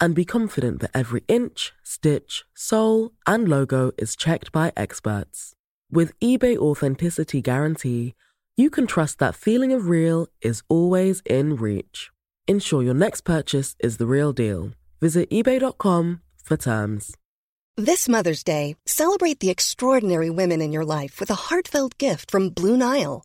and be confident that every inch, stitch, sole, and logo is checked by experts. With eBay Authenticity Guarantee, you can trust that feeling of real is always in reach. Ensure your next purchase is the real deal. Visit eBay.com for terms. This Mother's Day, celebrate the extraordinary women in your life with a heartfelt gift from Blue Nile.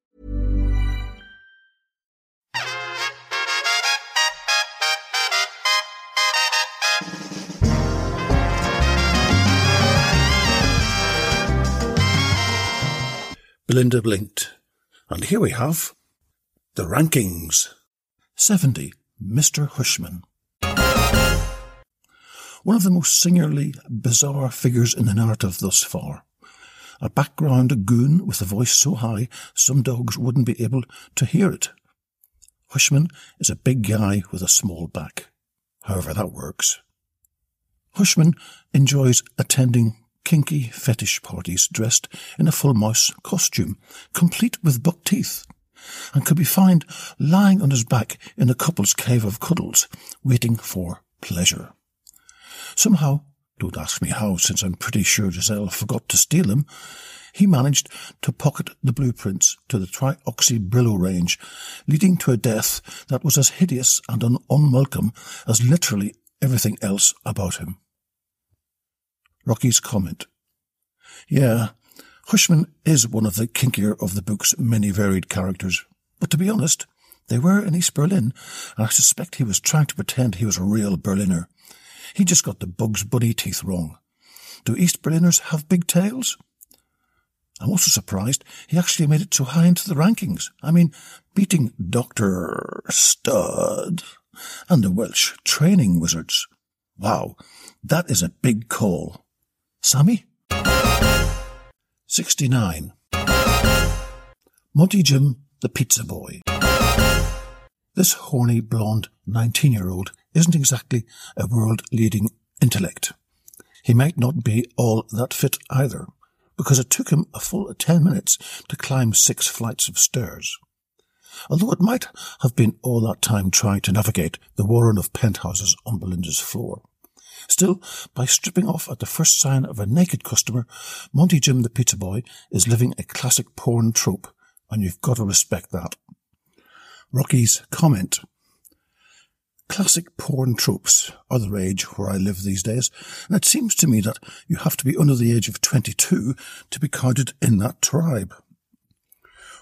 Belinda blinked, and here we have the rankings. 70. Mr. Hushman. One of the most singularly bizarre figures in the narrative thus far. A background goon with a voice so high some dogs wouldn't be able to hear it. Hushman is a big guy with a small back, however that works. Hushman enjoys attending kinky fetish parties dressed in a full mouse costume, complete with buck teeth, and could be found lying on his back in a couple's cave of cuddles, waiting for pleasure. Somehow, don't ask me how, since I'm pretty sure Giselle forgot to steal him, he managed to pocket the blueprints to the Tri-Oxy-Brillo range, leading to a death that was as hideous and unwelcome as literally everything else about him. Rocky's comment. Yeah, Hushman is one of the kinkier of the book's many varied characters, but to be honest, they were in East Berlin, and I suspect he was trying to pretend he was a real Berliner. He just got the Bugs Bunny teeth wrong. Do East Berliners have big tails? I'm also surprised he actually made it so high into the rankings. I mean, beating Dr. Stud and the Welsh training wizards. Wow, that is a big call. Sammy? 69. Monty Jim, the pizza boy. This horny blonde 19-year-old isn't exactly a world-leading intellect. He might not be all that fit either, because it took him a full 10 minutes to climb 6 flights of stairs. Although it might have been all that time trying to navigate the warren of penthouses on Belinda's floor. Still, by stripping off at the first sign of a naked customer, Monty Jim the pizza boy is living a classic porn trope, and you've got to respect that. Rocky's comment. Classic porn tropes are the rage where I live these days, and it seems to me that you have to be under the age of 22 to be counted in that tribe.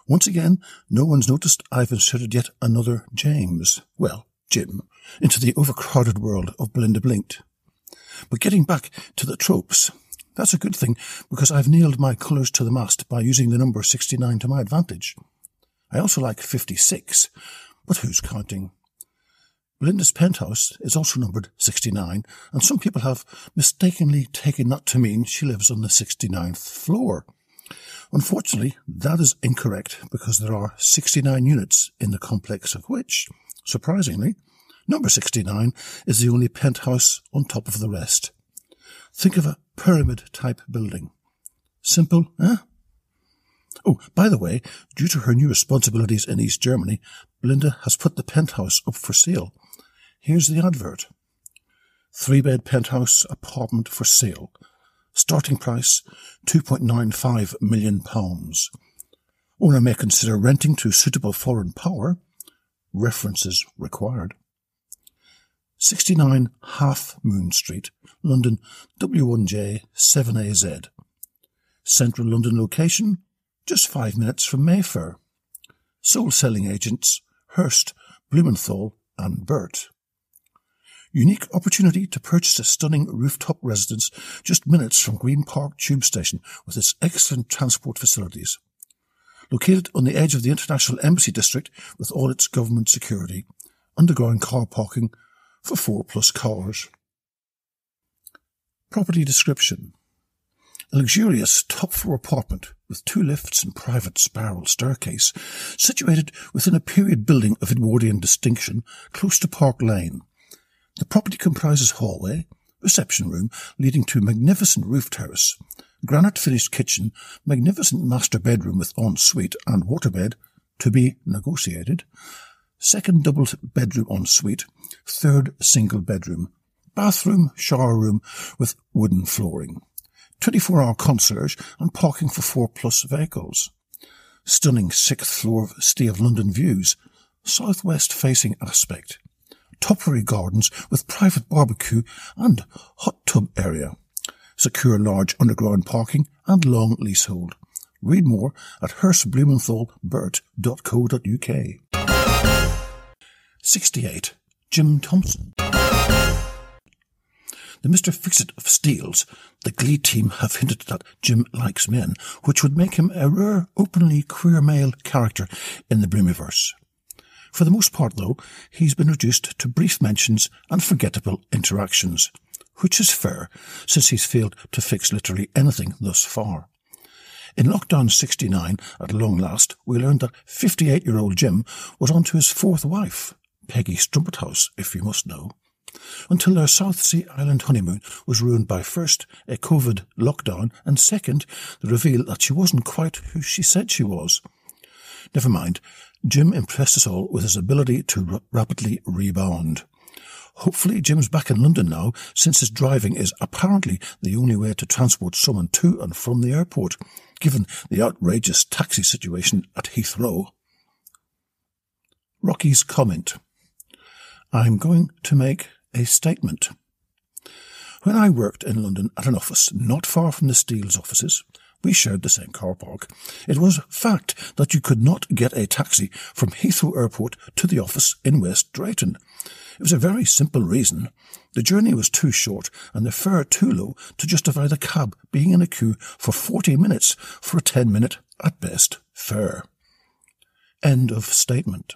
Once again, no one's noticed I've inserted yet another James, well, Jim, into the overcrowded world of Belinda Blinked. But getting back to the tropes, that's a good thing because I've nailed my colours to the mast by using the number 69 to my advantage. I also like 56, but who's counting? Belinda's penthouse is also numbered 69, and some people have mistakenly taken that to mean she lives on the 69th floor. Unfortunately, that is incorrect because there are 69 units in the complex of which, surprisingly, Number 69 is the only penthouse on top of the rest. Think of a pyramid-type building. Simple, eh? Oh, by the way, due to her new responsibilities in East Germany, Belinda has put the penthouse up for sale. Here's the advert. 3-bed penthouse apartment for sale. Starting price, £2.95 million. Owner may consider renting to suitable foreign power. References required. 69 Half Moon Street, London, W1J 7AZ. Central London location, just 5 minutes from Mayfair. Sole selling agents, Hearst, Blumenthal and Burt. Unique opportunity to purchase a stunning rooftop residence just minutes from Green Park Tube Station with its excellent transport facilities. Located on the edge of the International Embassy District with all its government security. Underground car parking for 4+ cars. Property description. A luxurious top-floor apartment with 2 lifts and private spiral staircase situated within a period building of Edwardian distinction close to Park Lane. The property comprises hallway, reception room leading to magnificent roof terrace, granite-finished kitchen, magnificent master bedroom with ensuite and waterbed, to be negotiated, second double bedroom ensuite, third single bedroom, bathroom, shower room with wooden flooring. 24-hour concierge and parking for 4+ vehicles. Stunning 6th-floor stay of London views. Southwest-facing aspect. Topiary gardens with private barbecue and hot tub area. Secure large underground parking and long leasehold. Read more at hearstblumenthalburt.co.uk. 68. Jim Thompson. The Mr. Fixit of Steele's, the Glee team have hinted that Jim likes men, which would make him a rare, openly queer male character in the Brumiverse. For the most part, though, he's been reduced to brief mentions and forgettable interactions, which is fair, since he's failed to fix literally anything thus far. In Lockdown 69, at long last, we learned that 58-year-old Jim was on to his 4th wife, Peggy Strumpet House, if you must know, until their South Sea Island honeymoon was ruined by, first, a COVID lockdown, and second, the reveal that she wasn't quite who she said she was. Never mind, Jim impressed us all with his ability to rapidly rebound. Hopefully Jim's back in London now, since his driving is apparently the only way to transport someone to and from the airport, given the outrageous taxi situation at Heathrow. Rocky's comment. I'm going to make a statement. When I worked in London at an office not far from the Steele's offices, we shared the same car park, it was fact that you could not get a taxi from Heathrow Airport to the office in West Drayton. It was a very simple reason. The journey was too short and the fare too low to justify the cab being in a queue for 40 minutes for a 10-minute, at best, fare. End of statement.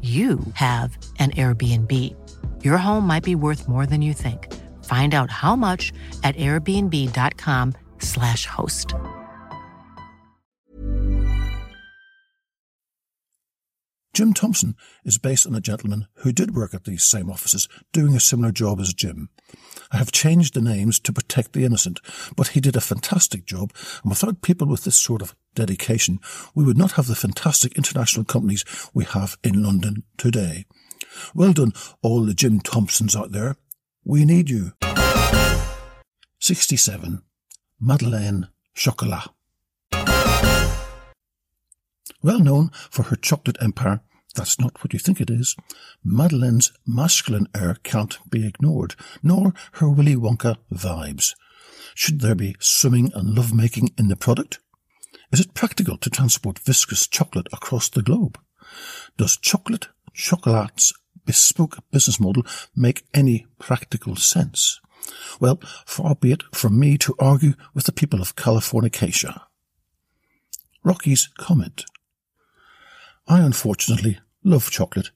you have an Airbnb. Your home might be worth more than you think. Find out how much at airbnb.com/host. Jim Thompson is based on a gentleman who did work at these same offices doing a similar job as Jim. I have changed the names to protect the innocent, but he did a fantastic job, and without people with this sort of dedication, we would not have the fantastic international companies we have in London today. Well done, all the Jim Thompsons out there. We need you. 67. Madeleine Chocolat. Well known for her chocolate empire, that's not what you think it is, Madeleine's masculine air can't be ignored, nor her Willy Wonka vibes. Should there be swimming and lovemaking in the product? Is it practical to transport viscous chocolate across the globe? Does Chocolat's bespoke business model make any practical sense? Well, far be it from me to argue with the people of Californicasia. Rocky's comment. I unfortunately love chocolate,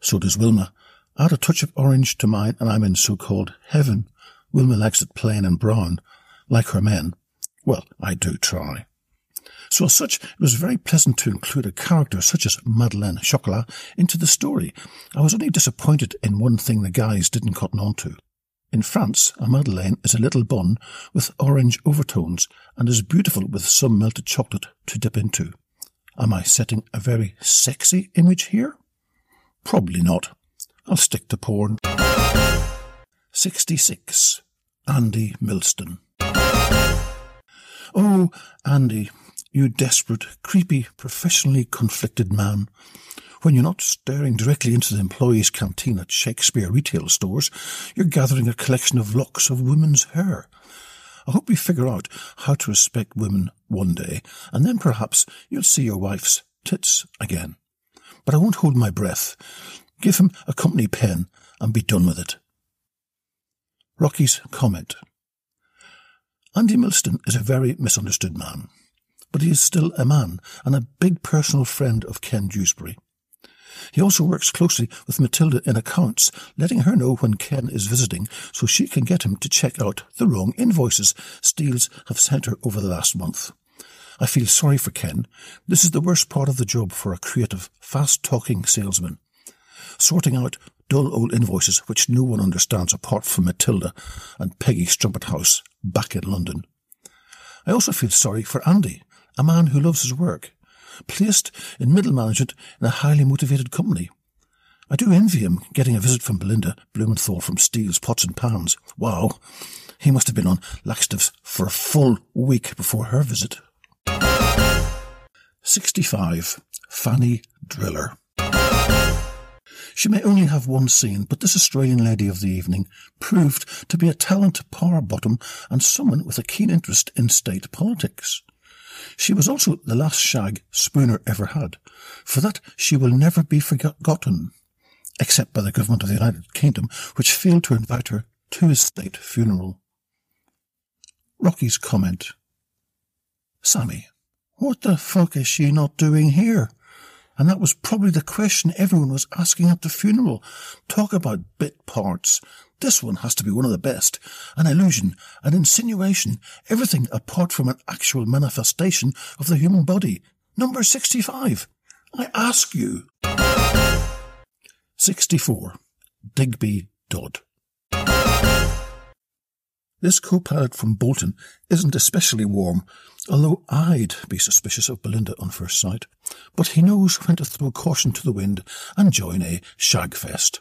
so does Wilma. Add a touch of orange to mine and I'm in so-called heaven. Wilma likes it plain and brown, like her men. Well, I do try. So as such, it was very pleasant to include a character such as Madeleine Chocolat into the story. I was only disappointed in one thing the guys didn't cotton on to. In France, a Madeleine is a little bun with orange overtones and is beautiful with some melted chocolate to dip into. Am I setting a very sexy image here? Probably not. I'll stick to porn. 66. Andy Milston. Oh, Andy, you desperate, creepy, professionally conflicted man. When you're not staring directly into the employees' canteen at Shakespeare retail stores, you're gathering a collection of locks of women's hair. I hope you figure out how to respect women one day, and then perhaps you'll see your wife's tits again. But I won't hold my breath. Give him a company pen and be done with it. Rocky's comment. Andy Milston is a very misunderstood man, but he is still a man and a big personal friend of Ken Dewsbury. He also works closely with Matilda in accounts, letting her know when Ken is visiting so she can get him to check out the wrong invoices Steele's have sent her over the last month. I feel sorry for Ken. This is the worst part of the job for a creative, fast-talking salesman. Sorting out dull old invoices which no one understands apart from Matilda and Peggy Strumpet House back in London. I also feel sorry for Andy, a man who loves his work, placed in middle management in a highly motivated company. I do envy him getting a visit from Belinda Blumenthal from Steele's Pots and Pans. Wow, he must have been on laxatives for a full week before her visit. 65. Fanny Driller. She may only have one scene, but this Australian lady of the evening proved to be a talent power bottom and someone with a keen interest in state politics. She was also the last shag Spooner ever had. For that, she will never be forgotten, except by the government of the United Kingdom, which failed to invite her to his state funeral. Rocky's comment. Sammy, what the fuck is she not doing here? And that was probably the question everyone was asking at the funeral. Talk about bit parts. This one has to be one of the best. An illusion, an insinuation, everything apart from an actual manifestation of the human body. Number 65. I ask you. 64. Digby Dodd. This co-pilot from Bolton isn't especially warm, although I'd be suspicious of Belinda on first sight. But he knows when to throw caution to the wind and join a shagfest,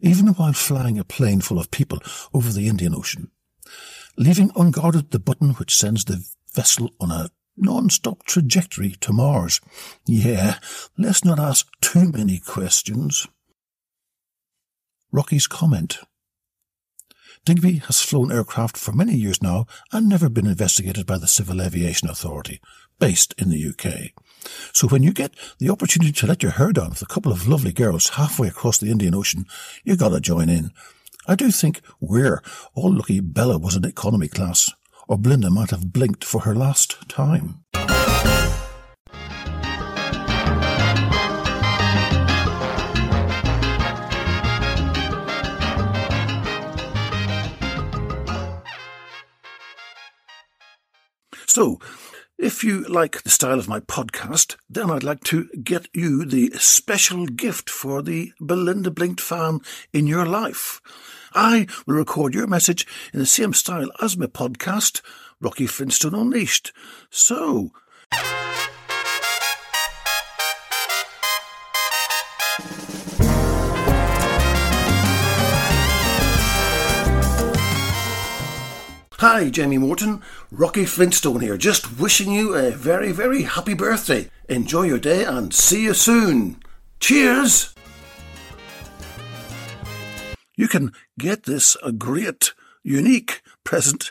even while flying a plane full of people over the Indian Ocean, leaving unguarded the button which sends the vessel on a non-stop trajectory to Mars. Yeah, let's not ask too many questions. Rocky's comment. Digby has flown aircraft for many years now and never been investigated by the Civil Aviation Authority, based in the UK. So when you get the opportunity to let your hair down with a couple of lovely girls halfway across the Indian Ocean, you gotta join in. I do think we're all lucky Bella was in economy class, or Belinda might have blinked for her last time. So, if you like the style of my podcast, then I'd like to get you the special gift for the Belinda Blinked fan in your life. I will record your message in the same style as my podcast, Rocky Flintstone Unleashed. So... Hi, Jamie Morton. Rocky Flintstone here, just wishing you a very, very happy birthday. Enjoy your day and see you soon. Cheers! You can get this a great, unique present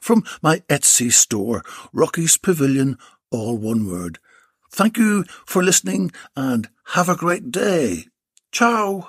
from my Etsy store, Rocky's Pavilion, all one word. Thank you for listening and have a great day. Ciao!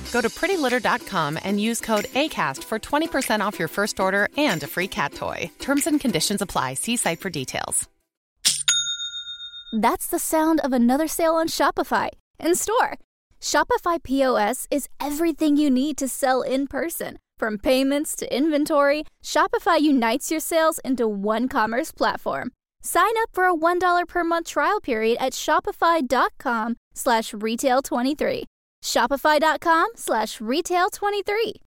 Go to prettylitter.com and use code ACAST for 20% off your first order and a free cat toy. Terms and conditions apply. See site for details. That's the sound of another sale on Shopify in store. Shopify POS is everything you need to sell in person. From payments to inventory, Shopify unites your sales into one commerce platform. Sign up for a $1 per month trial period at shopify.com/retail23. Shopify.com/retail23.